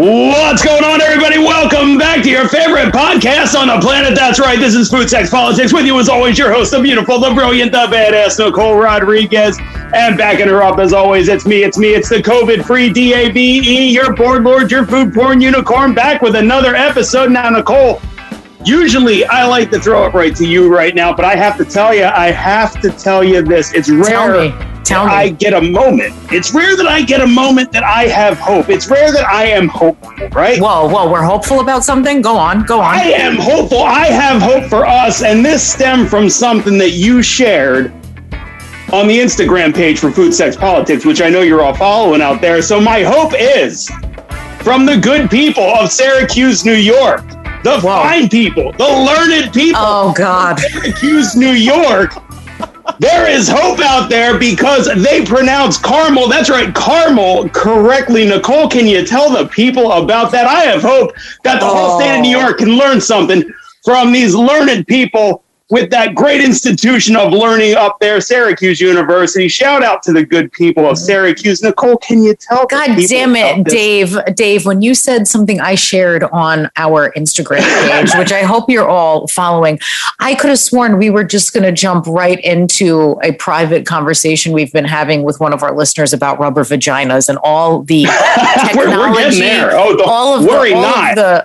What's going on, everybody? Welcome back to your favorite podcast on the planet. That's right. This is Food, Sex, Politics. With you, as always, your host, the beautiful, the brilliant, the badass, Nicole Rodriguez. And backing her up, as always, it's me. It's the COVID-free DABE, your board lord, your food porn unicorn, back with another episode. Now, Nicole, usually I like to throw it right to you right now, but I have to tell you, this. It's rare. Tell me. I get a moment. It's rare that I get a moment that I have hope. It's rare that I am hopeful, right? Whoa, we're hopeful about something? Go on. I am hopeful. I have hope for us, and this stemmed from something that you shared on the Instagram page for Food, Sex, Politics, which I know you're all following out there. So my hope is from the good people of Syracuse, New York, the fine people, the learned people of Syracuse, New York. There is hope out there because they pronounce caramel. That's right, caramel correctly. Nicole, can you tell the people about that? I have hope that the whole state of New York can learn something from these learned people with that great institution of learning up there, Syracuse University. Shout out to the good people of Syracuse. Nicole, can you tell? God damn it, Dave, when you said something I shared on our Instagram page, which I hope you're all following, I could have sworn we were just going to jump right into a private conversation we've been having with one of our listeners about rubber vaginas and all the technology, we're getting there. All of the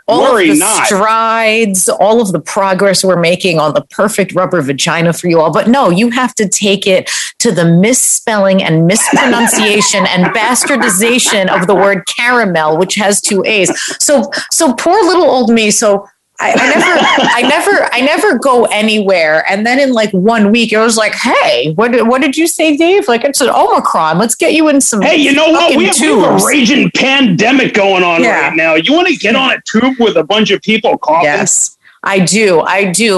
strides, all of the progress we're making on the perfect rubber vagina for you all. But no, you have to take it to the misspelling and mispronunciation and bastardization of the word caramel, which has two A's. So poor little old me. So I never go anywhere. And then in like 1 week, I was like, hey, what did you say, Dave? Like, it's an Omicron. Let's get you in some. Hey, you know what? We have a raging pandemic going on right now. You want to get on a tube with a bunch of people coughing? Yes. I do.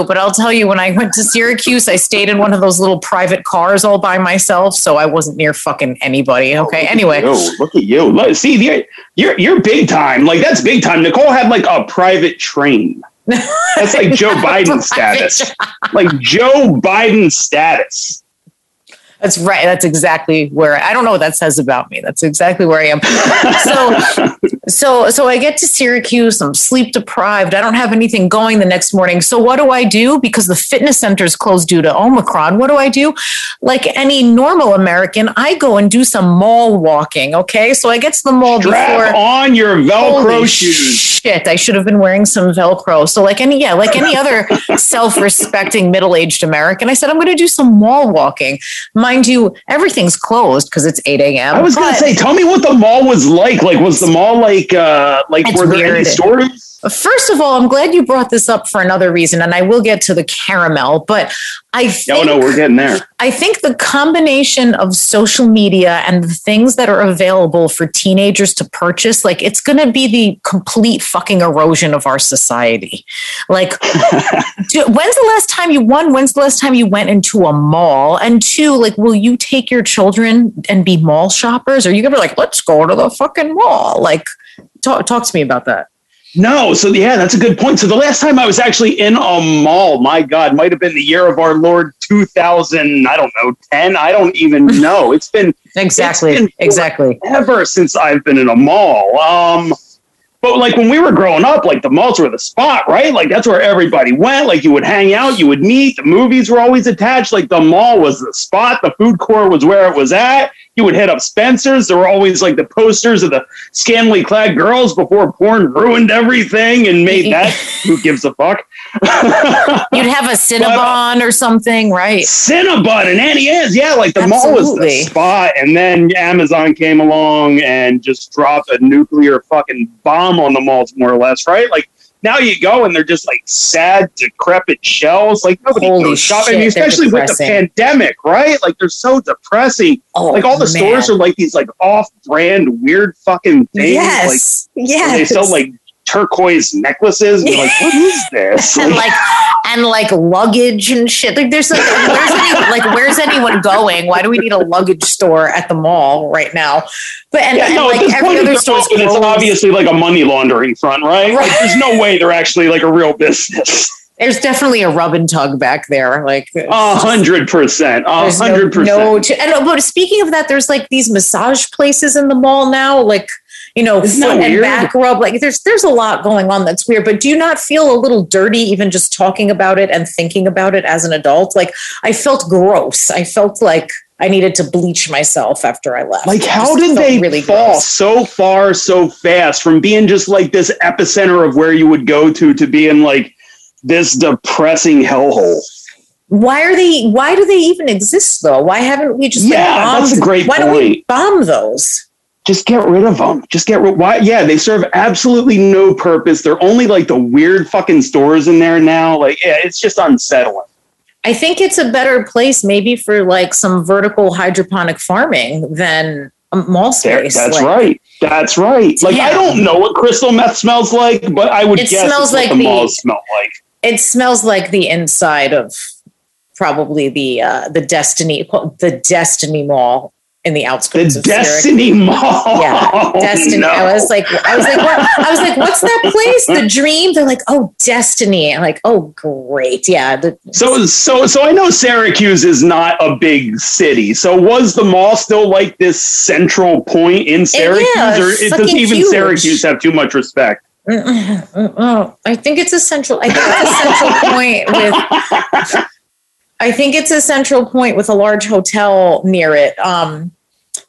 But I'll tell you, when I went to Syracuse, I stayed in one of those little private cars all by myself. So I wasn't near fucking anybody. Okay. Look at you. See, you're big time. Like, that's big time. Nicole had like a private train. That's like Joe Biden status. Like Joe Biden status. That's right. That's exactly where I don't know what that says about me. That's exactly where I am. So I get to Syracuse. I'm sleep deprived. I don't have anything going the next morning. So what do I do? Because the fitness center is closed due to Omicron. What do I do? Like any normal American, I go and do some mall walking. Okay. So I get to the mall. Strap on your Velcro shoes. Shit. I should have been wearing some Velcro. So like any other self-respecting middle-aged American, I said, I'm going to do some mall walking. Mind you, everything's closed because it's 8 a.m. I was going to say, tell me what the mall was like. Like, was the mall like were there any stores? First of all, I'm glad you brought this up for another reason, and I will get to the caramel, but I think... No, we're getting there. I think the combination of social media and the things that are available for teenagers to purchase, like, it's going to be the complete fucking erosion of our society. Like, when's the last time you went into a mall? And two, like, will you take your children and be mall shoppers? Or are you going to be like, let's go to the fucking mall? Like, talk to me about that. No. So, yeah, that's a good point. So the last time I was actually in a mall, my God, might have been the year of our Lord 2000, I don't know, 10. I don't even know. It's been exactly ever since I've been in a mall. But like when we were growing up, like the malls were the spot, right? Like that's where everybody went. Like you would hang out, you would meet. The movies were always attached. Like the mall was the spot. The food court was where it was at. You would hit up Spencer's. There were always like the posters of the scantily clad girls before porn ruined everything and made that. Who gives a fuck? You'd have a Cinnabon or something, right? Cinnabon and Annie is. Yeah, like the mall was the spot. And then Amazon came along and just dropped a nuclear fucking bomb on the malls, more or less, right? Like now you go and they're just like sad, decrepit shells. Like nobody goes shopping, especially with the pandemic, right? Like they're so depressing. Like all the stores are like these like off-brand weird fucking things. Yes, like, yes. They sell like turquoise necklaces. And you're like, what is this? Like, and like luggage and shit. Like there's like, where's anyone going? Why do we need a luggage store at the mall right now? But every other store, it's obviously like a money laundering front, right? Like, there's no way they're actually like a real business. There's definitely a rub and tug back there. Like 100%, 100%. But speaking of that, there's like these massage places in the mall now, like. you know, foot and back rub. Like there's a lot going on that's weird, but do you not feel a little dirty even just talking about it and thinking about it as an adult? Like I felt gross. I felt like I needed to bleach myself after I left. Like, how did they really fall so far, so fast from being just like this epicenter of where you would go to being like this depressing hellhole? Why do they even exist though? Why haven't we just that's a great point. Why don't we bomb those? Just get rid of them. Yeah, they serve absolutely no purpose. They're only like the weird fucking stores in there now. Like, yeah, it's just unsettling. I think it's a better place maybe for like some vertical hydroponic farming than a mall space. That's right. Like, yeah. I don't know what crystal meth smells like, but I would guess it's like what the malls smell like. It smells like the inside of probably the Destiny Mall. In the outskirts of Destiny Mall. Yeah, Destiny. No. I was like, what? I was like, what's that place? The Dream. They're like, oh, Destiny. I'm like, oh, great. Yeah. So I know Syracuse is not a big city. So was the mall still like this central point in Syracuse, or does even huge. Syracuse have too much respect? Oh, I think it's a central point with a large hotel near it.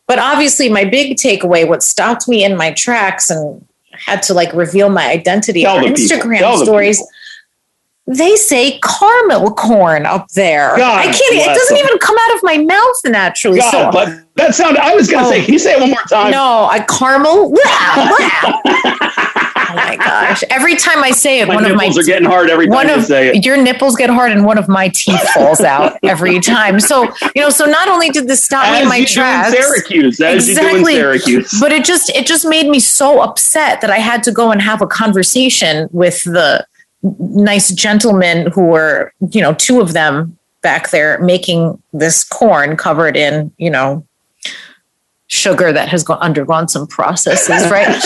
But obviously my big takeaway, what stopped me in my tracks and had to like reveal my identity on Instagram stories. They say caramel corn up there. God, I can't, it doesn't even come out of my mouth naturally. God, so that sounded, I was going to say, can you say it one more time? No, caramel. Oh my gosh. Every time I say it, one of my nipples are getting hard every time I say it. Your nipples get hard and one of my teeth falls out every time. So, you know, so not only did this stop me in my tracks. As you do in Syracuse. But it just made me so upset that I had to go and have a conversation with the nice gentlemen who were, you know, two of them back there making this corn covered in, you know, sugar that has undergone some processes, right?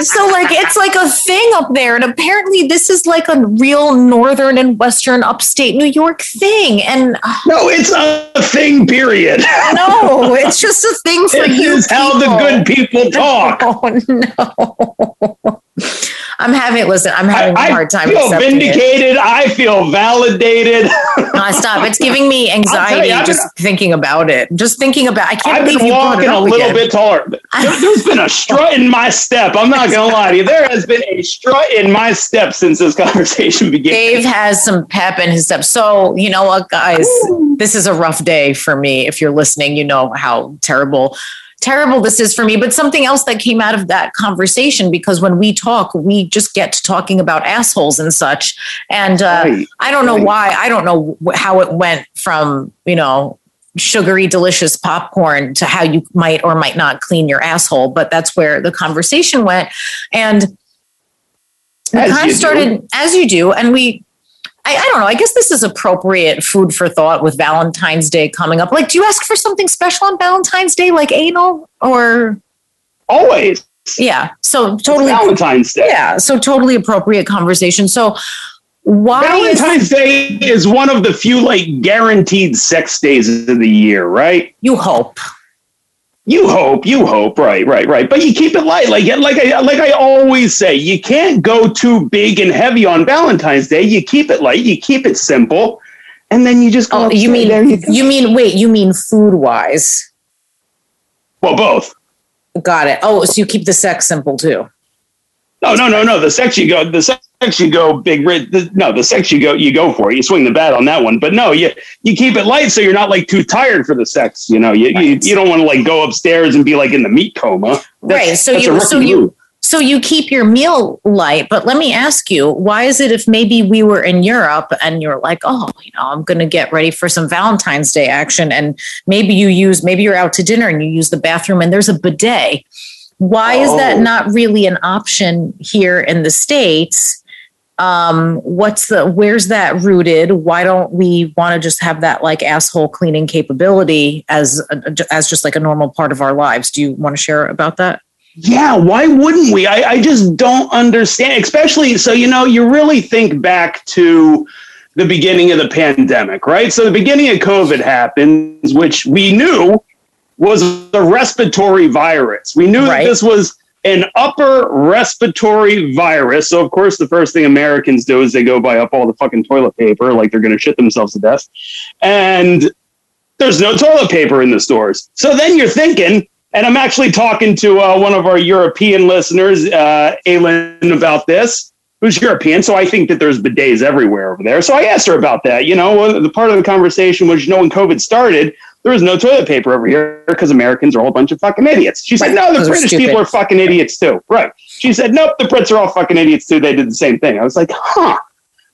So like, it's like a thing up there. And apparently this is like a real northern and western upstate New York thing. And no, it's a thing, period. No, it's just a thing for you. This is how the good people talk. Oh, no. I'm having a hard time. I feel vindicated. I feel validated. No, stop. It's giving me anxiety thinking about it. Just thinking about it. I can't believe you brought it up again. I've been walking a little bit taller. There's been a strut in my step. I'm not going to lie to you. There has been a strut in my step since this conversation began. Dave has some pep in his step. So, you know what, guys? Ooh. This is a rough day for me. If you're listening, you know how terrible this is for me, but something else that came out of that conversation, because when we talk, we just get to talking about assholes and such. And I don't know why. I don't know how it went from, you know, sugary, delicious popcorn to how you might or might not clean your asshole. But that's where the conversation went. And we kind of started as you do. And I don't know. I guess this is appropriate food for thought with Valentine's Day coming up. Like, do you ask for something special on Valentine's Day, like anal or? Always. Yeah. So totally. It's Valentine's Day. Yeah. So totally appropriate conversation. So why? Valentine's Day is one of the few like guaranteed sex days of the year, right? You hope. Right. But you keep it light. Like I always say, you can't go too big and heavy on Valentine's Day. You keep it light. You keep it simple. And then you just go. Oh, you mean food wise? Well, both. Got it. Oh, so you keep the sex simple too. No. The sex you go for it. You swing the bat on that one. But no, you keep it light so you're not like too tired for the sex. You know, you don't want to like go upstairs and be like in the meat coma. Right. So you keep your meal light. But let me ask you, why is it if maybe we were in Europe and you're like, oh, you know, I'm going to get ready for some Valentine's Day action, and maybe you're out to dinner and you use the bathroom and there's a bidet. Why is that not really an option here in the States? Where's that rooted? Why don't we want to just have that like asshole cleaning capability as just like a normal part of our lives? Do you want to share about that? Yeah. Why wouldn't we? I just don't understand, especially. So, you know, you really think back to the beginning of the pandemic, right? So the beginning of COVID happens, which we knew was a respiratory virus. We knew that this was an upper respiratory virus. So, of course, the first thing Americans do is they go buy up all the fucking toilet paper like they're going to shit themselves to death. And there's no toilet paper in the stores. So then you're thinking, and I'm actually talking to one of our European listeners, Aylin, about this, who's European. So I think that there's bidets everywhere over there. So I asked her about that. You know, the part of the conversation was, you know, when COVID started, there was no toilet paper over here because Americans are a whole bunch of fucking idiots. She said, no, the British people are fucking idiots too. Right. She said, nope, the Brits are all fucking idiots too. They did the same thing. I was like, huh.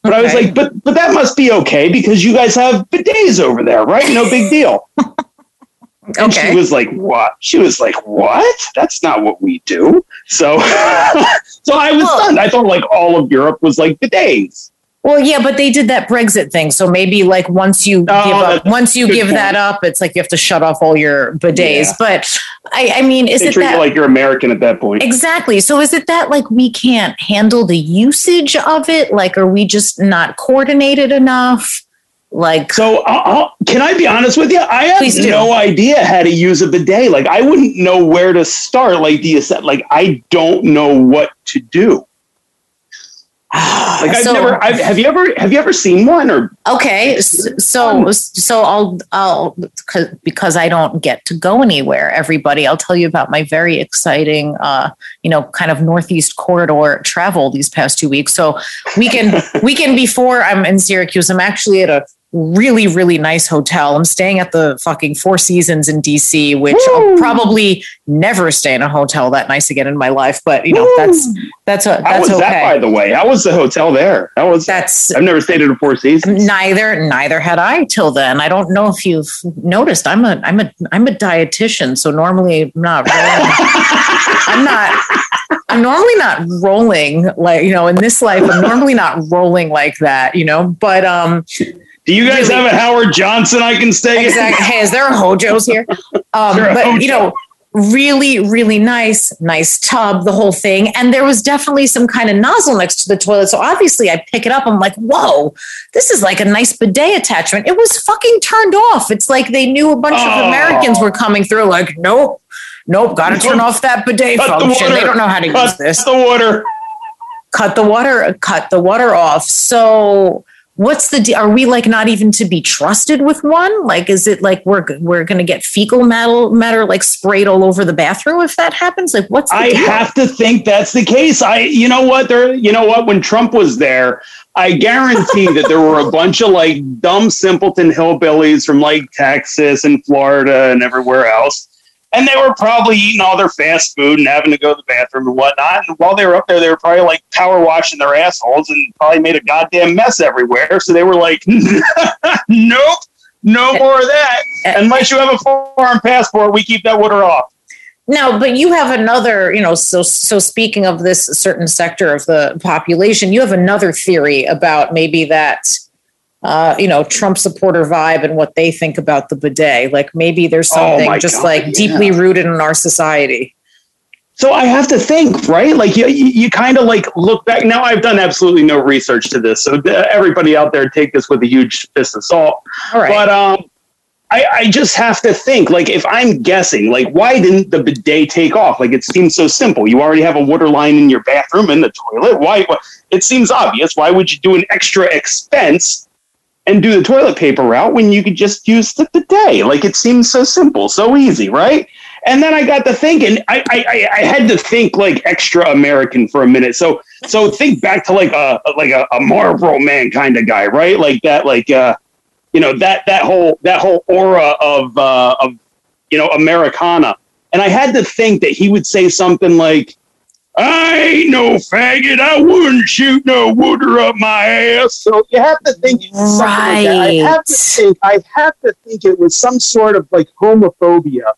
But I was like, but that must be okay because you guys have bidets over there, right? No big deal. And she was like, what? She was like, what? That's not what we do. So, so I was stunned. I thought like all of Europe was like bidets. Well, yeah, but they did that Brexit thing. So maybe like once you give that up, it's like you have to shut off all your bidets. Yeah. But I mean, is they treat you like you're American at that point? Exactly. So is it that like we can't handle the usage of it? Like, are we just not coordinated enough? Like, so can I be honest with you? I have no idea how to use a bidet. Like, I wouldn't know where to start. Like, I don't know what to do. Like have you ever seen one? Or okay, so I'll because I don't get to go anywhere. Everybody, I'll tell you about my very exciting, kind of Northeast corridor travel these past 2 weeks. So weekend before I'm in Syracuse, I'm actually at a really, really nice hotel. I'm staying at the fucking Four Seasons in DC, which I'll probably never stay in a hotel that nice again in my life. But you know, that's okay. That, by the way, how was the hotel there? I've never stayed at a Four Seasons. Neither had I till then. I don't know if you've noticed. I'm a dietitian, so normally I'm not. I'm normally not rolling like, you know, in this life. I'm normally not rolling like that, you know. But do you guys have a Howard Johnson I can stay in? Hey, is there a Hojo's here? Hojo? You know, really, really nice tub, the whole thing. And there was definitely some kind of nozzle next to the toilet. So obviously I pick it up. I'm like, whoa, this is like a nice bidet attachment. It was fucking turned off. It's like they knew a bunch of Americans were coming through like, nope, got to turn off that bidet function. They don't know how to use this. Cut the water off. So... what's the deal? Are we like not even to be trusted with one? Like, is it like we're going to get fecal matter like sprayed all over the bathroom if that happens? Like, what's the deal? I have to think that's the case. You know what? When Trump was there, I guarantee that there were a bunch of like dumb simpleton hillbillies from like Texas and Florida and everywhere else. And they were probably eating all their fast food and having to go to the bathroom and whatnot. And while they were up there, they were probably like power washing their assholes and probably made a goddamn mess everywhere. So they were like, nope, no more of that. Unless you have a foreign passport, we keep that water off. Now, but you have another, you know, so speaking of this certain sector of the population, you have another theory about maybe that, Trump supporter vibe and what they think about the bidet. Like maybe there's something deeply rooted in our society. So I have to think, right? Like you kind of like look back. Now I've done absolutely no research to this. So everybody out there, take this with a huge fist of salt. All right. But I just have to think, like if I'm guessing, like why didn't the bidet take off? Like it seems so simple. You already have a water line in your bathroom and the toilet. Why? It seems obvious. Why would you do an extra expense and do the toilet paper route when you could just use the bidet? Like it seems so simple, so easy, right? And then I got to thinking, I had to think like extra American for a minute. So think back to like a Marlboro Man kind of guy, right? Like that, like that whole aura of Americana. And I had to think that he would say something like, I ain't no faggot. I wouldn't shoot no water up my ass. So you have to think something like that. I have to think it was some sort of like homophobia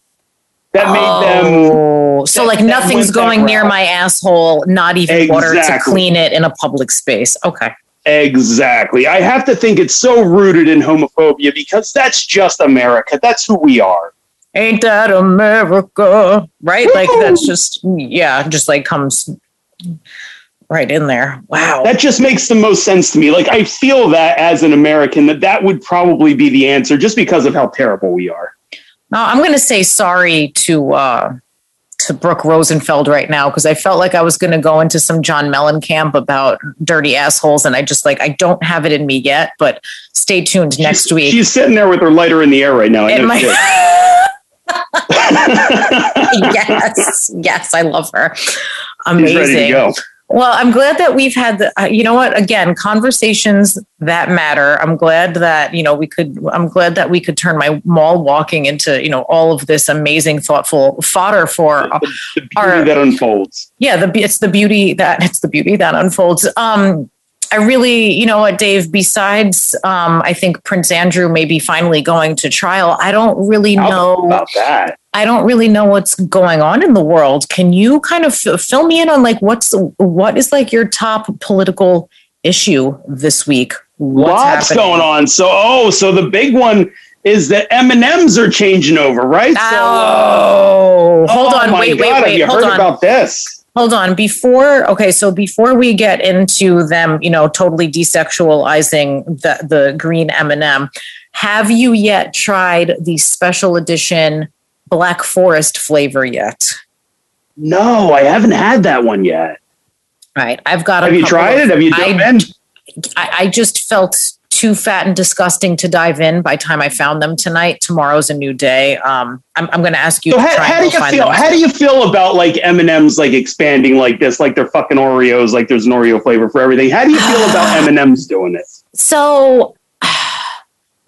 that made them. So like nothing's going near my asshole, not even water to clean it in a public space. Okay. Exactly. I have to think it's so rooted in homophobia because that's just America. That's who we are. Ain't that America? Right? Woo! Like that's just, yeah, just like comes right in there. Wow. That just makes the most sense to me. Like I feel that as an American, that would probably be the answer just because of how terrible we are. I'm going to say sorry to Brooke Rosenfeld right now, because I felt like I was going to go into some John Mellencamp about dirty assholes. And I just I don't have it in me yet, but stay tuned next week. She's sitting there with her lighter in the air right now. Yes, I love her. Amazing. She's ready to go. Well, I'm glad that we've had the, you know what, again, conversations that matter. I'm glad that, I'm glad that we could turn my mall walking into, all of this amazing, thoughtful fodder for the beauty that unfolds. Yeah. It's the beauty that unfolds. I really, Dave, besides, I think Prince Andrew may be finally going to trial. I don't really know about that. I don't really know what's going on in the world. Can you kind of fill me in on what is your top political issue this week? What's going on? So the big one is that M&Ms are changing over, right? Hold on, wait. Have you heard about this? Hold on. Before we get into them, totally desexualizing the green M&M, have you yet tried the special edition Black Forest flavor yet? No, I haven't had that one yet. All right. Have you tried it? Have you done it? I just felt too fat and disgusting to dive in by the time I found them tonight. Tomorrow's a new day. I'm going to ask you. So how do you feel about M&M's expanding like this? Like they're fucking Oreos, like there's an Oreo flavor for everything. How do you feel about M&M's doing it? So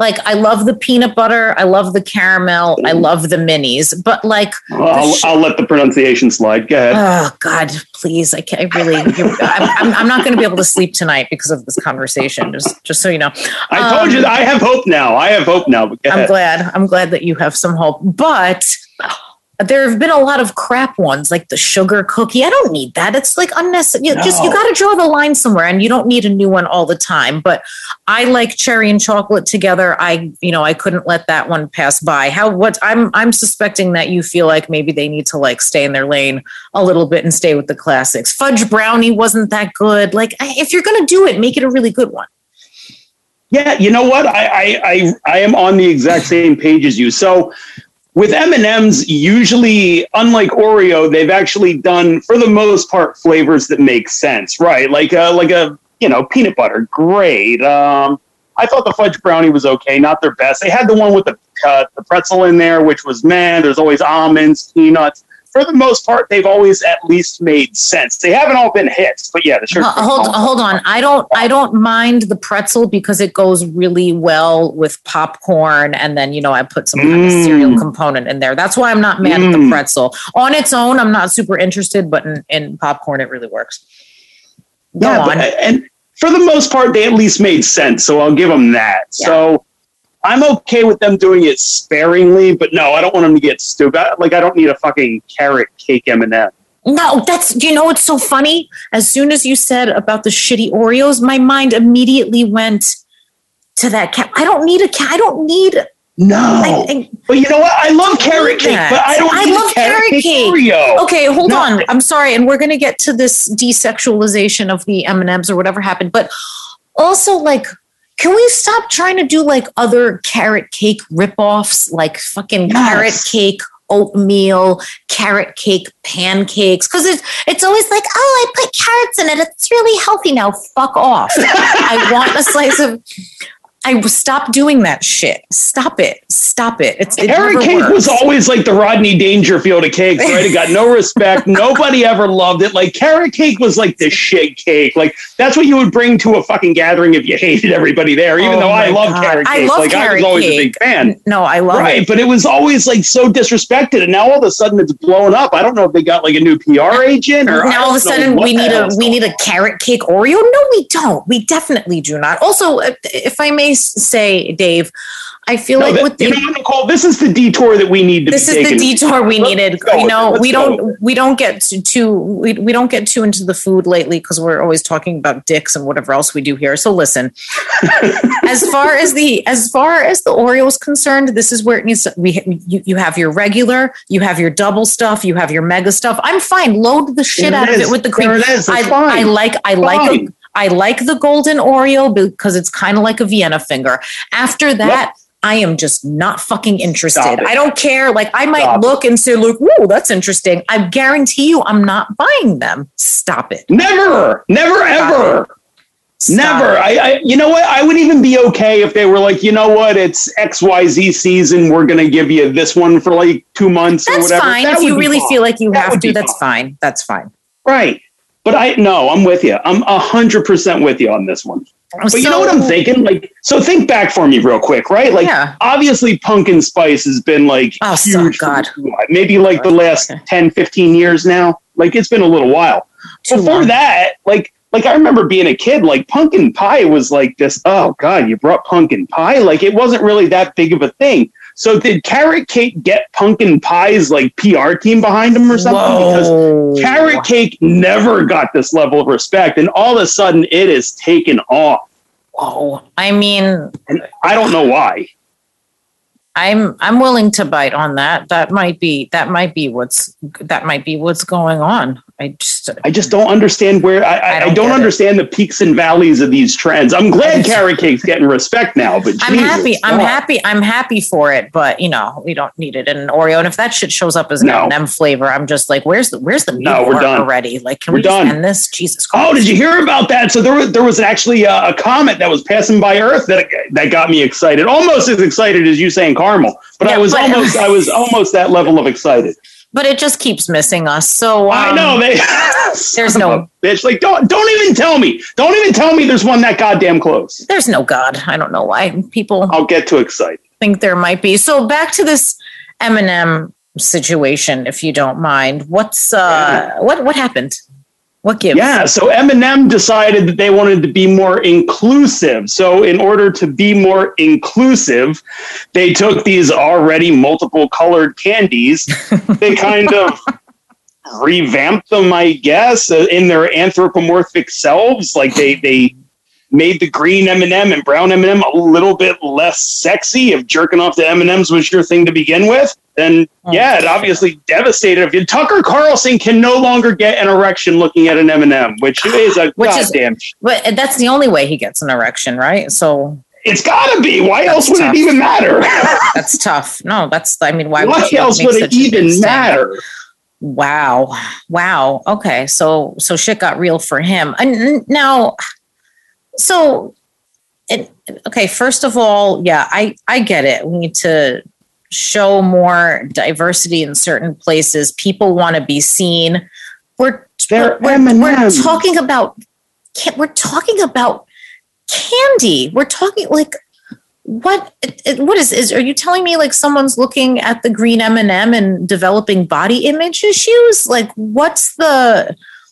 I love the peanut butter. I love the caramel. I love the minis, but I'll let the pronunciation slide. Go ahead. Oh God, please. I'm not going to be able to sleep tonight because of this conversation. Just so you know, I told you that I have hope now. I'm glad that you have some hope, but there have been a lot of crap ones like the sugar cookie. I don't need that. It's unnecessary. You got to draw the line somewhere, and you don't need a new one all the time. But I like cherry and chocolate together. I couldn't let that one pass by. I'm suspecting that you feel like maybe they need to stay in their lane a little bit and stay with the classics. Fudge brownie wasn't that good. If you're going to do it, make it a really good one. Yeah. You know what? I am on the exact same page as you. So, with M&M's, usually, unlike Oreo, they've actually done, for the most part, flavors that make sense, right? Like a peanut butter, great. I thought the fudge brownie was okay, not their best. They had the one with the pretzel in there, which was there's always almonds, peanuts. For the most part, they've always at least made sense. They haven't all been hits, but yeah, the sugar. Hold on. I don't mind the pretzel because it goes really well with popcorn, and then I put some kind of cereal component in there. That's why I'm not mad at the pretzel. On its own, I'm not super interested, but in popcorn, it really works. Go on. And for the most part, they at least made sense, so I'll give them that. Yeah. So I'm okay with them doing it sparingly, but no, I don't want them to get stupid. I don't need a fucking carrot cake M&M. No, it's so funny. As soon as you said about the shitty Oreos, my mind immediately went to that. But you know what? I love carrot cake, but I don't need carrot cake Oreo. Okay, hold on. I'm sorry. And we're going to get to this desexualization of the M&Ms or whatever happened. But also can we stop trying to do other carrot cake ripoffs, carrot cake oatmeal, carrot cake pancakes? Because it's always I put carrots in it. It's really healthy now. Fuck off. I want a slice of. Stop doing that shit. Stop it. Carrot cake was always the Rodney Dangerfield of cakes, right? It got no respect. Nobody ever loved it. Carrot cake was the shit cake. That's what you would bring to a fucking gathering if you hated everybody there, even though I love carrot cake. I love carrot cake. I was always a big fan. No, I love it. Right, but it was always so disrespected, and now all of a sudden it's blown up. I don't know if they got a new PR agent or now all of a sudden we need a carrot cake Oreo. No, we don't. We definitely do not. Also, if I may say, Dave, I feel Nicole, this is the detour that we need to. This is the detour we needed. We don't get too into the food lately because we're always talking about dicks and whatever else we do here. So listen, as far as the Oreo is concerned, this is where it needs to. You have your regular, you have your double stuff, you have your mega stuff. I'm fine. Load the shit out of it with the cream. It is. I like the golden Oreo because it's kind of like a Vienna finger. After that, I am just not fucking interested. I don't care. Like, I might look and say, "Look, whoa, that's interesting." I guarantee you I'm not buying them. Stop it. Never, ever. I, you know what? I would even be okay if they were like, you know what? It's XYZ season. We're going to give you this one for like 2 months or whatever. That's fine. If you really feel like you have to, that's fine. That's fine. Right. But I'm with you. I'm 100% with you on this one. But you know what I'm thinking? Like, so think back for me real quick, right? Like, obviously pumpkin spice has been like huge. God. Maybe like the last 10, 15 years now. Like, it's been a little while. Before that, like I remember being a kid, like pumpkin pie was like this. Oh God, you brought pumpkin pie. Like, it wasn't really that big of a thing. So did Carrot Cake get Pumpkin Pie's like PR team behind them or something? Whoa. Because Carrot Cake never got this level of respect, and all of a sudden it is taken off. Whoa. I mean, and I don't know why. I'm willing to bite on that. That might be what's going on. I just don't understand where I don't understand the peaks and valleys of these trends. I'm glad Carrot Cake's getting respect now, but I'm happy for it, but you know, we don't need it in an Oreo. And if that shit shows up as an M&M flavor, I'm just like, where's the meat we're done already? Like, can we just end this? Jesus Christ. Oh, did you hear about that? So there was actually a comet that was passing by Earth that got me excited. Almost as excited as you saying caramel, I was almost that level of excited. But it just keeps missing us. So I know there's no bitch. Like, don't even tell me. Don't even tell me there's one that goddamn close. There's no God. I don't know why people. I'll get too excited. Think there might be. So back to this M&M situation, if you don't mind. What's what happened? What gives? Yeah, so M&M decided that they wanted to be more inclusive. So in order to be more inclusive, they took these already multiple colored candies. They kind of revamped them, I guess, in their anthropomorphic selves. Like they made the green M&M and brown M&M a little bit less sexy. If jerking off the M&Ms was your thing to begin with, then it obviously devastated him. Tucker Carlson can no longer get an erection looking at an M&M, which is a goddamn. But that's the only way he gets an erection, right? So it's got to be. Why else would it even matter? That's tough. No, why? What else would it even matter? Wow. Okay, so shit got real for him, and now. So, okay, first of all, yeah, I get it. We need to show more diversity in certain places. People want to be seen. We're talking about candy. We're talking like what is are you telling me like someone's looking at the green M&M and developing body image issues? Like,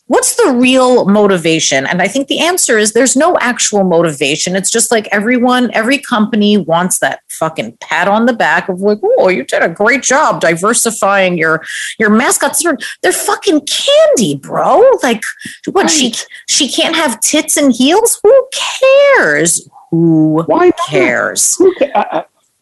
what's the real motivation? And I think the answer is there's no actual motivation. It's just like every company wants that fucking pat on the back of like, oh, you did a great job diversifying your mascots. They're fucking candy, bro. Like, what? Right. She can't have tits and heels? Who cares? Who cares?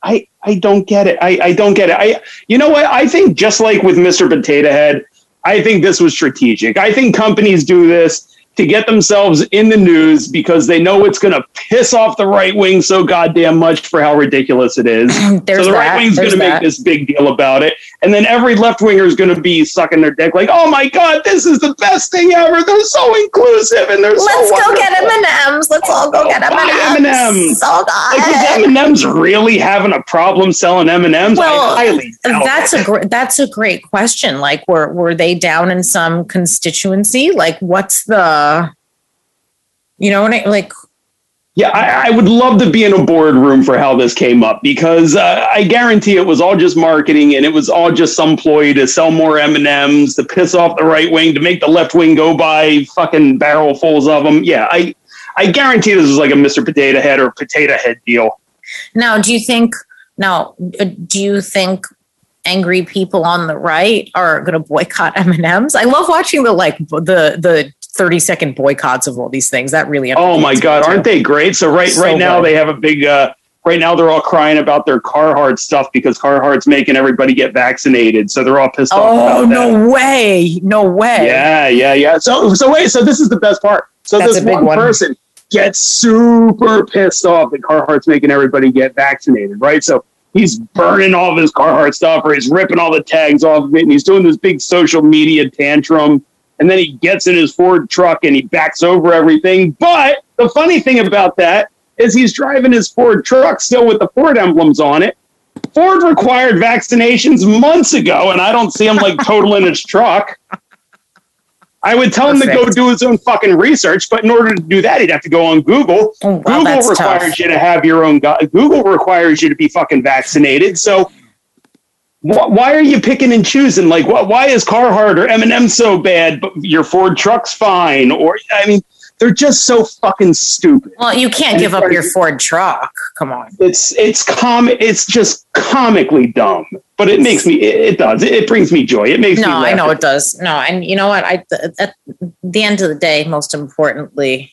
I don't get it. I don't get it. You know what? I think just like with Mr. Potato Head, I think this was strategic. I think companies do this to get themselves in the news because they know it's going to piss off the right wing so goddamn much for how ridiculous it is. Right wing's going to make this big deal about it. And then every left winger is going to be sucking their dick like, oh my God, this is the best thing ever. They're so inclusive. And they're Let's go get M&Ms. Let's all go get M&Ms. Oh God. Like, is M&Ms really having a problem selling M&Ms? Well, I highly doubt it. That's a great question. Like, were they down in some constituency? Like, what's the, you know, like. Yeah, I would love to be in a boardroom for how this came up, because I guarantee it was all just marketing, and it was all just some ploy to sell more M&Ms, to piss off the right wing, to make the left wing go buy fucking barrelfuls of them. Yeah, I guarantee this was like a Mr. Potato Head or Potato Head deal. Now, do you think angry people on the right are going to boycott M&Ms? I love watching the 30-second boycotts of all these things. That really. Oh my God, aren't they great? So right now they have a big. Right now they're all crying about their Carhartt stuff because Carhartt's making everybody get vaccinated, so they're all pissed off about that. Oh, no way! Yeah. So wait. So this is the best part. So this one person gets super pissed off that Carhartt's making everybody get vaccinated, right? So he's burning all of his Carhartt stuff, or he's ripping all the tags off of it, and he's doing this big social media tantrum. And then he gets in his Ford truck and he backs over everything. But the funny thing about that is he's driving his Ford truck still with the Ford emblems on it. Ford required vaccinations months ago, and I don't see him like totaling his truck. I would tell him to go do his own fucking research, but in order to do that, he'd have to go on Google. Oh, well, Google requires you to have your own. Google requires you to be fucking vaccinated. So why are you picking and choosing? Like, why is Carhartt or M&M so bad, but your Ford truck's fine? Or, I mean, they're just so fucking stupid. Well, you can't give up your Ford truck. Come on. It's just comically dumb, but it makes me, it does. It brings me joy. It makes me laugh. I know it does. No. And you know what? At the end of the day, most importantly,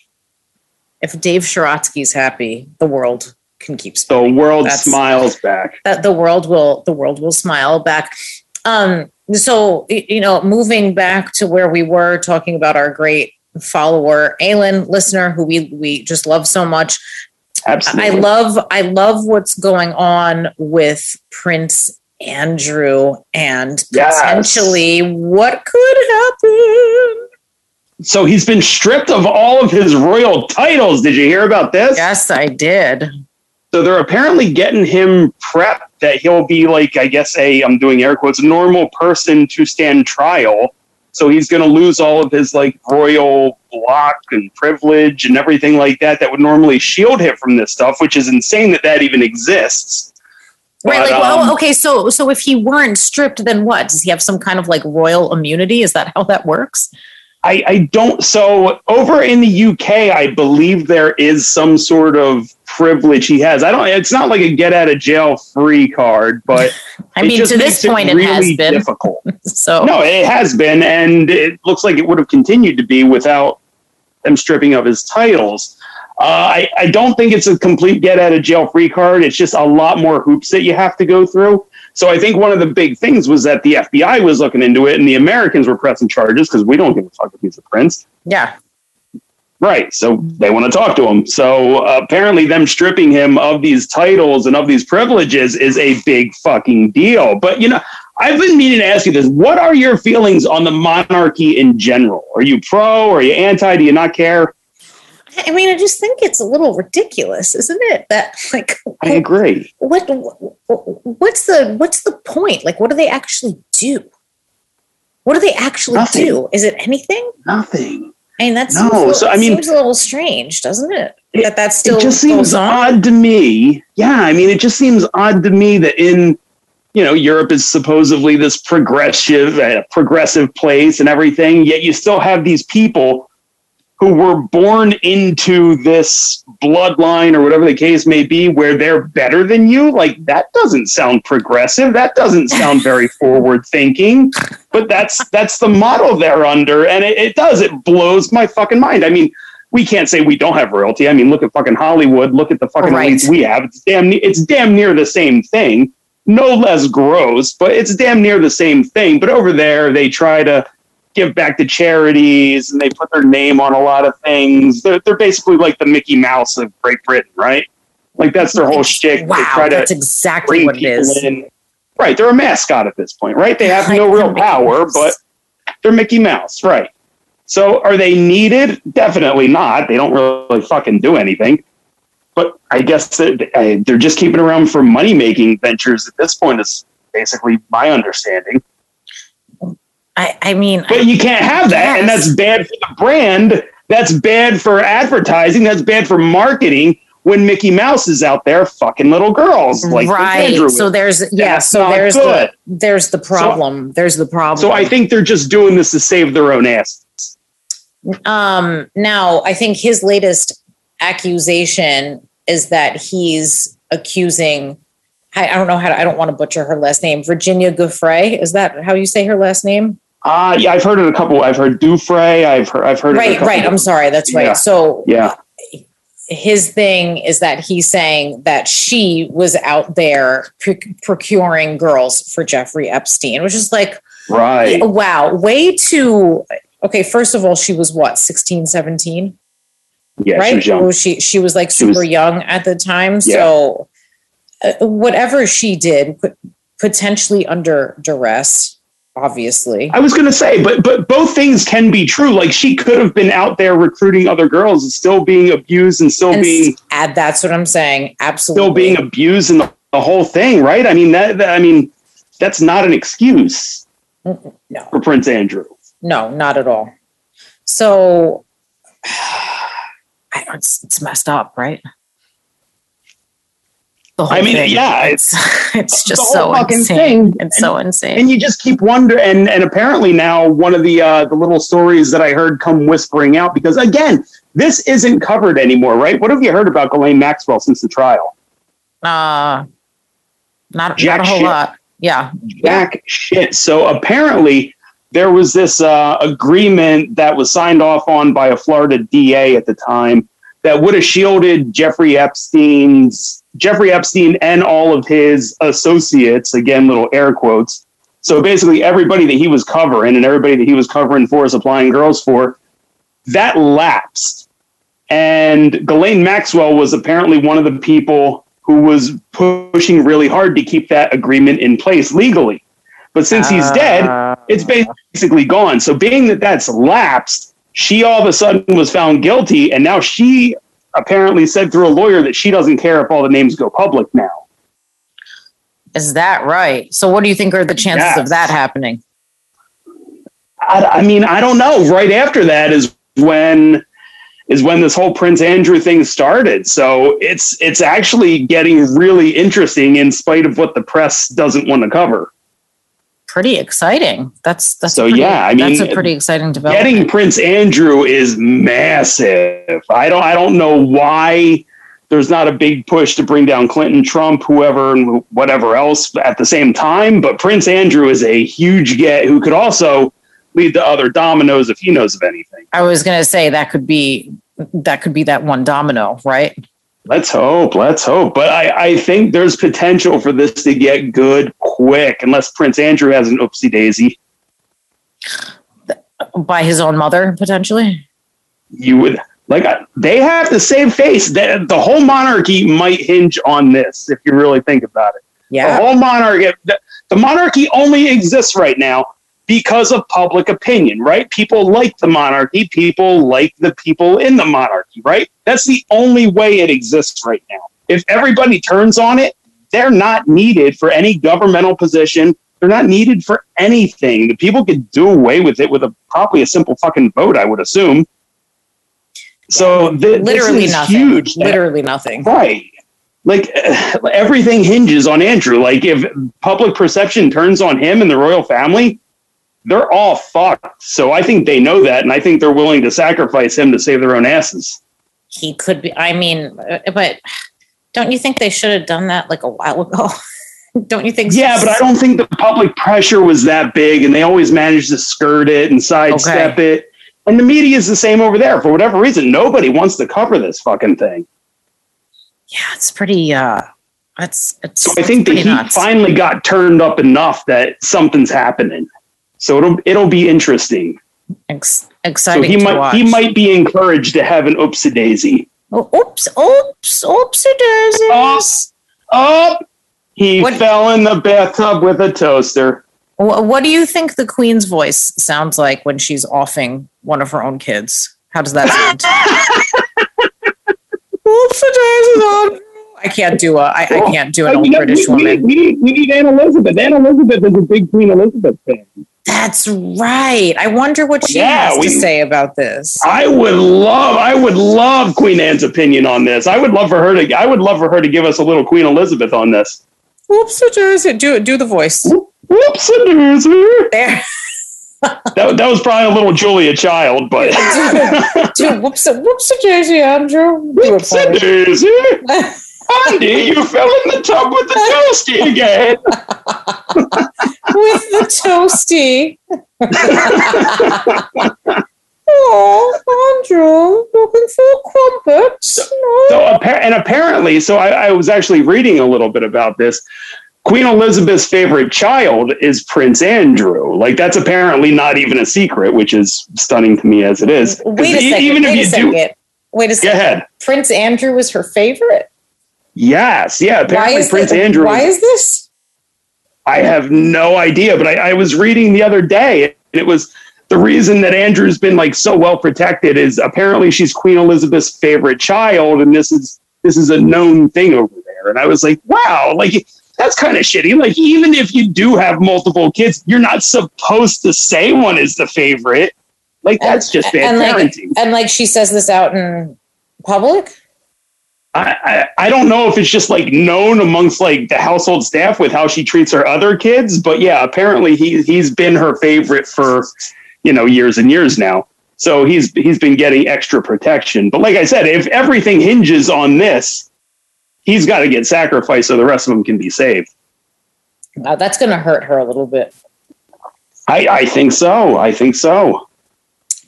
if Dave Sharatsky's happy, the world can keep spinning. The world smiles back. The world will smile back. So, you know, moving back to where we were talking about our great follower Aylin, listener, who we just love so much. Absolutely. I love what's going on with Prince Andrew and potentially what could happen. So he's been stripped of all of his royal titles. Did you hear about this? Yes, I did. So they're apparently getting him prepped that he'll be like, I guess, I'm doing air quotes, normal person to stand trial. So he's going to lose all of his like royal block and privilege and everything like that that would normally shield him from this stuff, which is insane that even exists. Right. But, like, well, okay. So if he weren't stripped, then what? Does he have some kind of like royal immunity? Is that how that works? I don't. So over in the UK, I believe there is some sort of privilege he has. It's not like a get out of jail free card, but I mean, to this point, it has been difficult. So no, it has been. And it looks like it would have continued to be without them stripping of his titles. I don't think it's a complete get out of jail free card. It's just a lot more hoops that you have to go through. So I think one of the big things was that the FBI was looking into it and the Americans were pressing charges because we don't give a fuck if he's a prince. Yeah. Right. So they want to talk to him. So apparently them stripping him of these titles and of these privileges is a big fucking deal. But, you know, I've been meaning to ask you this. What are your feelings on the monarchy in general? Are you pro? Are you anti? Do you not care? I mean, I just think it's a little ridiculous, isn't it? That like, I agree. What's the point? Like, what do they actually do? What do they actually do? Is it anything? Nothing. I mean, that's no. So I mean, seems a little strange, doesn't it? That still just seems odd to me. Yeah, I mean, it just seems odd to me that in Europe is supposedly this progressive place and everything, yet you still have these people who were born into this bloodline or whatever the case may be, where they're better than you. Like, that doesn't sound progressive. That doesn't sound very forward thinking, but that's the model they're under. And it blows my fucking mind. I mean, we can't say we don't have royalty. I mean, look at fucking Hollywood, look at the fucking elites we have. It's damn near the same thing, no less gross, but it's damn near the same thing. But over there, they try to give back to charities and they put their name on a lot of things. They're basically like the Mickey Mouse of Great Britain, right? Like, that's their whole shtick. Wow, that's exactly what it is. In. Right. They're a mascot at this point, right? They have no real power, but they're Mickey Mouse. Right. So are they needed? Definitely not. They don't really fucking do anything, but I guess they're just keeping around for money-making ventures at this point is basically my understanding. I mean, but you can't have that. Yes. And that's bad for the brand. That's bad for advertising. That's bad for marketing when Mickey Mouse is out there fucking little girls. Like, right. So there's the problem. So I think they're just doing this to save their own asses. Now I think his latest accusation is that he's accusing, I don't want to butcher her last name. Virginia Giuffre. Is that how you say her last name? Yeah, I've heard it a couple. I've heard Giuffre. I've heard right, it a couple. Right. I'm sorry. That's right. Yeah. So yeah, his thing is that he's saying that she was out there procuring girls for Jeffrey Epstein, which is like, right. Wow. Way too. Okay. First of all, she was what? 16, 17. Yeah, right? She was young. She was like super young at the time. Yeah. So whatever she did, potentially under duress, obviously. I was going to say, but both things can be true. Like, she could have been out there recruiting other girls and still being abused and still being. That's what I'm saying. Absolutely. Still being abused and the whole thing, right? I mean, that's not an excuse for Prince Andrew. No, not at all. So it's messed up, right? It's just so insane. It's so insane. And you just keep wondering. And apparently now one of the little stories that I heard come whispering out, because again, this isn't covered anymore, right? What have you heard about Ghislaine Maxwell since the trial? Not a whole lot. Yeah. Jack shit. So apparently there was this agreement that was signed off on by a Florida DA at the time that would have shielded Jeffrey Epstein and all of his associates, again, little air quotes. So basically everybody that he was covering and everybody that he was covering for, supplying girls for, that lapsed. And Ghislaine Maxwell was apparently one of the people who was pushing really hard to keep that agreement in place legally. But since he's dead, it's basically gone. So being that that's lapsed, she all of a sudden was found guilty, and now she apparently said through a lawyer that she doesn't care if all the names go public now. Is that right? So what do you think are the chances of that happening? I mean, I don't know. Right after that is when this whole Prince Andrew thing started. So it's actually getting really interesting in spite of what the press doesn't want to cover. Pretty exciting. That's a pretty exciting development. Getting Prince Andrew is massive. I don't know why there's not a big push to bring down Clinton, Trump, whoever, and whatever else at the same time. But Prince Andrew is a huge get who could also lead to other dominoes if he knows of anything. I was going to say that could be that one domino, right? Let's hope. But I think there's potential for this to get good quick, unless Prince Andrew has an oopsie daisy. By his own mother, potentially? You would. Like, they have the same face. The whole monarchy might hinge on this, if you really think about it. Yeah. The whole monarchy. The monarchy only exists right now because of public opinion, right? People like the monarchy. People like the people in the monarchy, right? That's the only way it exists right now. If everybody turns on it, they're not needed for any governmental position. They're not needed for anything. The people could do away with it with probably a simple fucking vote, I would assume. So literally nothing. Huge. Literally nothing. Right. Like, everything hinges on Andrew. Like, if public perception turns on him and the royal family, they're all fucked. So I think they know that, and I think they're willing to sacrifice him to save their own asses. He could be. I mean, but don't you think they should have done that like a while ago? Don't you think? Yeah, but I don't think the public pressure was that big, and they always managed to skirt it and sidestep it. And the media is the same over there. For whatever reason, nobody wants to cover this fucking thing. Yeah, it's pretty. So I think that he finally got turned up enough that something's happening. So it'll be interesting. Exciting. So he might be encouraged to have an oopsie daisy. Oh, oopsie daisy. Up. He fell in the bathtub with a toaster. What do you think the Queen's voice sounds like when she's offing one of her own kids? How does that sound? Oopsie daisy. I can't do an old British woman. We need Anne Elizabeth. Anne Elizabeth is a big Queen Elizabeth fan. That's right. I wonder what she has to say about this. I would love Queen Anne's opinion on this. I would love for her to give us a little Queen Elizabeth on this. Whoopsie-daisy. Do the voice. Whoopsie-daisy. There. that was probably a little Julia Child, but do whoopsie-daisy, Andrew. Whoopsie-daisy. Andy, you fell in the tub with the toasty again. With the toasty. Oh, Andrew, looking for crumpets. No. So I was actually reading a little bit about this. Queen Elizabeth's favorite child is Prince Andrew. Like, that's apparently not even a secret, which is stunning to me as it is. Wait a second. Wait a second. Go ahead. Prince Andrew was her favorite? Yes. Yeah. Apparently Prince Andrew. Why is this? I have no idea, but I was reading the other day, and it was the reason that Andrew's been like so well protected is apparently she's Queen Elizabeth's favorite child, and this is a known thing over there. And I was like, wow, like that's kind of shitty. Like even if you do have multiple kids, you're not supposed to say one is the favorite. Like that's just bad parenting. And like she says this out in public. I don't know if it's just like known amongst like the household staff with how she treats her other kids, but yeah, apparently he's been her favorite for, you know, years and years now. So he's been getting extra protection. But like I said, if everything hinges on this, he's got to get sacrificed so the rest of them can be saved. Wow, that's going to hurt her a little bit. I think so. I think so.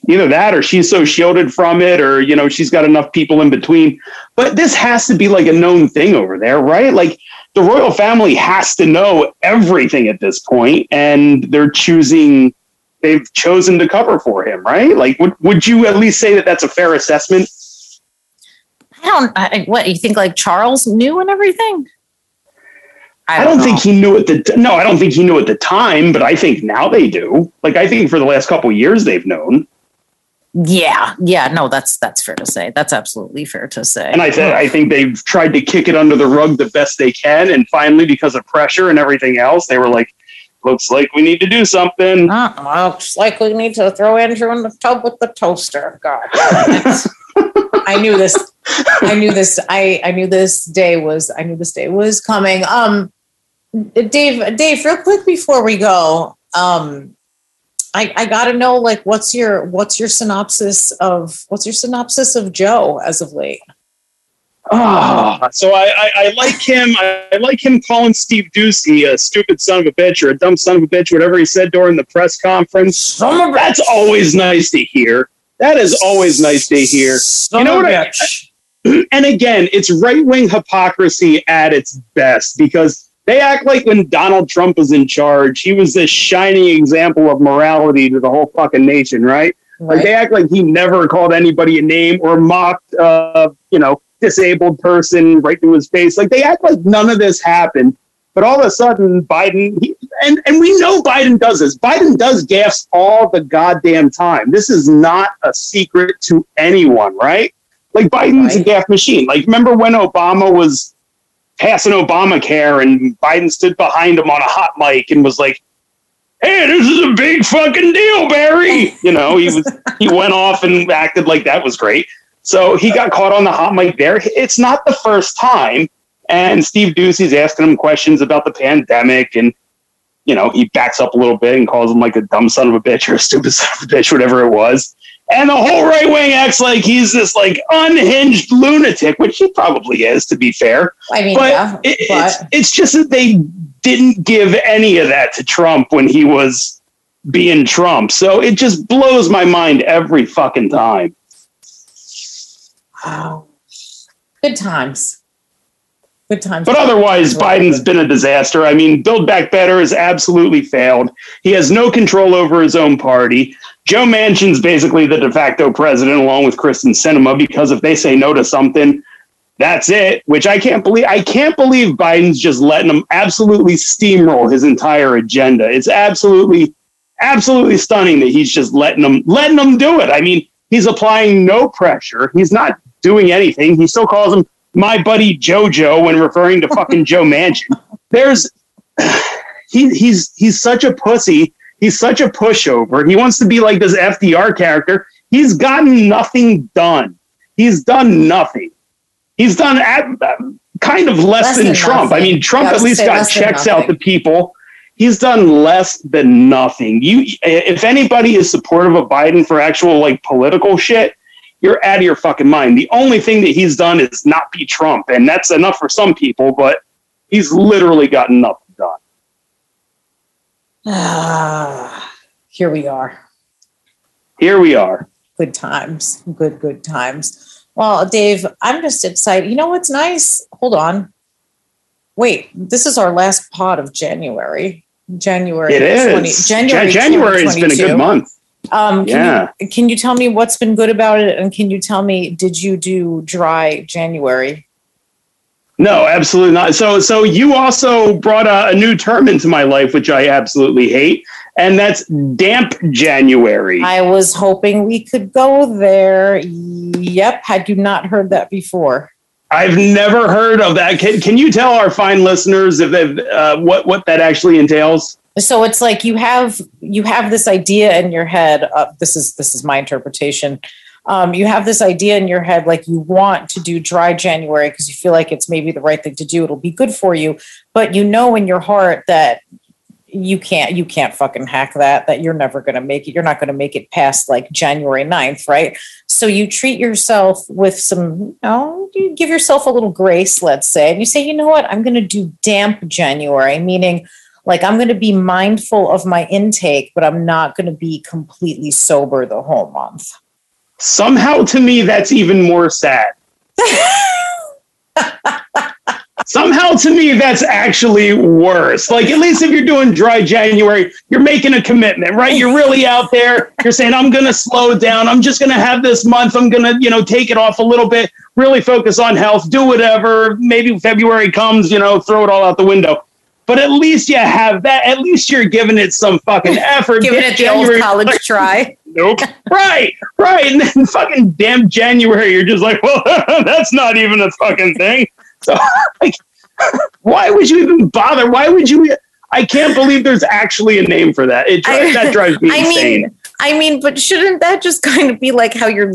Either that or she's so shielded from it or, you know, she's got enough people in between. But this has to be like a known thing over there, right? Like the royal family has to know everything at this point, and they've chosen to cover for him, right? Like, would you at least say that that's a fair assessment? What, you think like Charles knew and everything? I don't think he knew at the no. I don't think he knew at the time, but I think now they do. Like I think for the last couple of years they've known. Yeah. No, that's fair to say. That's absolutely fair to say. And I think they've tried to kick it under the rug the best they can, and finally, because of pressure and everything else, they were like, "Looks like we need to do something." Looks like we need to throw Andrew in the tub with the toaster. God, I knew this. I knew this day was coming. Dave, real quick before we go, I gotta know, like, what's your synopsis of Joe as of late? So I like him. I like him calling Steve Doocy a stupid son of a bitch or a dumb son of a bitch, whatever he said during the press conference. That's always nice to hear. That is always nice to hear. You know what I mean? And again, it's right-wing hypocrisy at its best, because they act like when Donald Trump was in charge, he was this shining example of morality to the whole fucking nation, right? Like they act like he never called anybody a name or mocked, disabled person right to his face. Like they act like none of this happened. But all of a sudden, Biden, and we know Biden does this. Biden does gaffes all the goddamn time. This is not a secret to anyone, right? Like Biden's a gaffe machine. Like remember when Obama was passing Obamacare and Biden stood behind him on a hot mic and was like, "Hey, this is a big fucking deal, Barry." You know, he went off and acted like that was great. So he got caught on the hot mic there. It's not the first time. And Steve Doocy's asking him questions about the pandemic, and you know he backs up a little bit and calls him like a dumb son of a bitch or a stupid son of a bitch, whatever it was. And the whole right wing acts like he's this like unhinged lunatic, which he probably is, to be fair. I mean, it's just that they didn't give any of that to Trump when he was being Trump. So it just blows my mind every fucking time. Wow, good times. Good times. But otherwise, Biden's been a disaster. I mean, Build Back Better has absolutely failed. He has no control over his own party. Joe Manchin's basically the de facto president, along with Kristen Sinema, because if they say no to something, that's it. Which I can't believe. I can't believe Biden's just letting him absolutely steamroll his entire agenda. It's absolutely, absolutely stunning that he's just letting them do it. I mean, he's applying no pressure. He's not doing anything. He still calls him my buddy JoJo when referring to fucking Joe Manchin. He's such a pussy. He's such a pushover. He wants to be like this FDR character. He's gotten nothing done. He's done nothing. He's done kind of less than Trump. Nothing. I mean, Trump at least got checks out to people. He's done less than nothing. If anybody is supportive of Biden for actual like political shit, you're out of your fucking mind. The only thing that he's done is not be Trump, and that's enough for some people, but he's literally gotten nothing done. Here we are. Here we are. Good times. Good times. Well, Dave, I'm just excited. You know what's nice? Hold on. Wait, this is our last pod of January. January. It is. January's been a good month. Can you tell me what's been good about it? And can you tell me, did you do dry January? No, absolutely not. So you also brought a new term into my life, which I absolutely hate. And that's damp January. I was hoping we could go there. Yep. Had you not heard that before? I've never heard of that. Can you tell our fine listeners if they've, what that actually entails? So it's like you have this idea in your head. This is my interpretation. You have this idea in your head, like you want to do dry January because you feel like it's maybe the right thing to do. It'll be good for you. But you know in your heart that you can't fucking hack that you're never going to make it. You're not going to make it past like January 9th. Right. So you treat yourself with some, you give yourself a little grace, let's say, and you say, you know what, I'm going to do damp January, meaning like I'm going to be mindful of my intake, but I'm not going to be completely sober the whole month. Somehow to me, that's even more sad. Somehow to me, that's actually worse. Like, at least if you're doing dry January, you're making a commitment, right? You're really out there. You're saying, I'm going to slow down. I'm just going to have this month. I'm going to, take it off a little bit, really focus on health, do whatever. Maybe February comes, throw it all out the window. But at least you have that. At least you're giving it some fucking effort. Giving it the old college try. Nope. Right. And then fucking damn January, you're just like, well, that's not even a fucking thing. So, like, why would you even bother? Why would you? I can't believe there's actually a name for that. That drives me insane. I mean, but shouldn't that just kind of be like how you're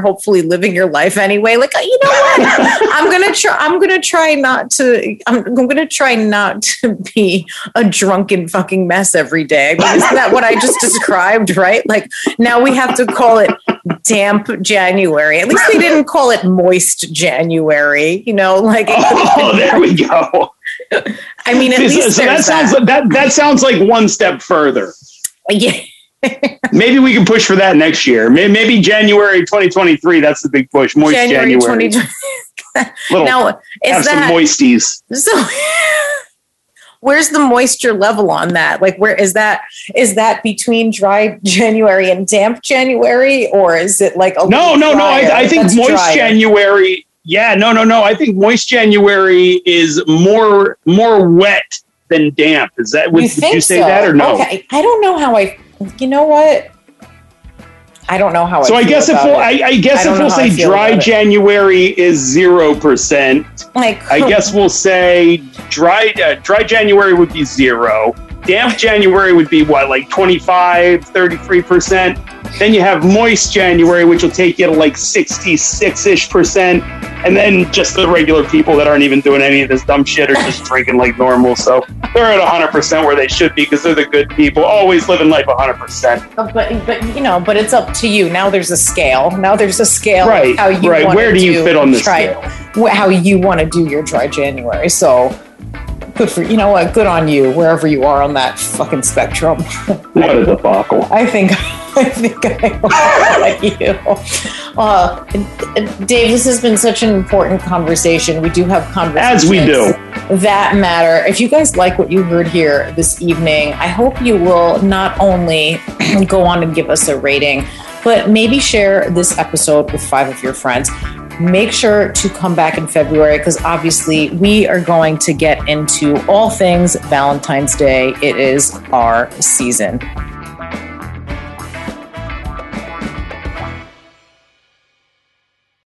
hopefully living your life anyway? Like, you know what? I'm going to try not to be a drunken fucking mess every day. But isn't that what I just described, right? Like, now we have to call it damp January. At least they didn't call it moist January, like. Oh, there we go. I mean, that sounds like one step further. Yeah. Maybe we can push for that next year. Maybe January 2023. That's the big push. Moist January. Now, have some moisties. So, where's the moisture level on that? Like, where is that? Is that between dry January and damp January, or is it like a no? I think moist drier. January. Yeah, no. I think moist January is more wet than damp. Is that? Would you say so? That or no? Okay, I don't know how I. You know what? I don't know how. So I guess if we'll say dry January is 0%, I guess we'll say dry January would be 0. Damp January would be what, like 25, 33%. Then you have moist January, which will take you to like 66%, and then just the regular people that aren't even doing any of this dumb shit are just drinking like normal. So they're at 100% where they should be because they're the good people, always living life 100%. But it's up to you. Now there's a scale. Right, of how you right. Where do you fit on this scale? How you want to do your dry January. So. Good for you know what? Good on you, wherever you are on that fucking spectrum. What a debacle! I think I like you, Dave. This has been such an important conversation. We do have conversations as we do that matter. If you guys like what you heard here this evening, I hope you will not only go on and give us a rating, but maybe share this episode with 5 of your friends. Make sure to come back in February because obviously we are going to get into all things Valentine's Day. It is our season.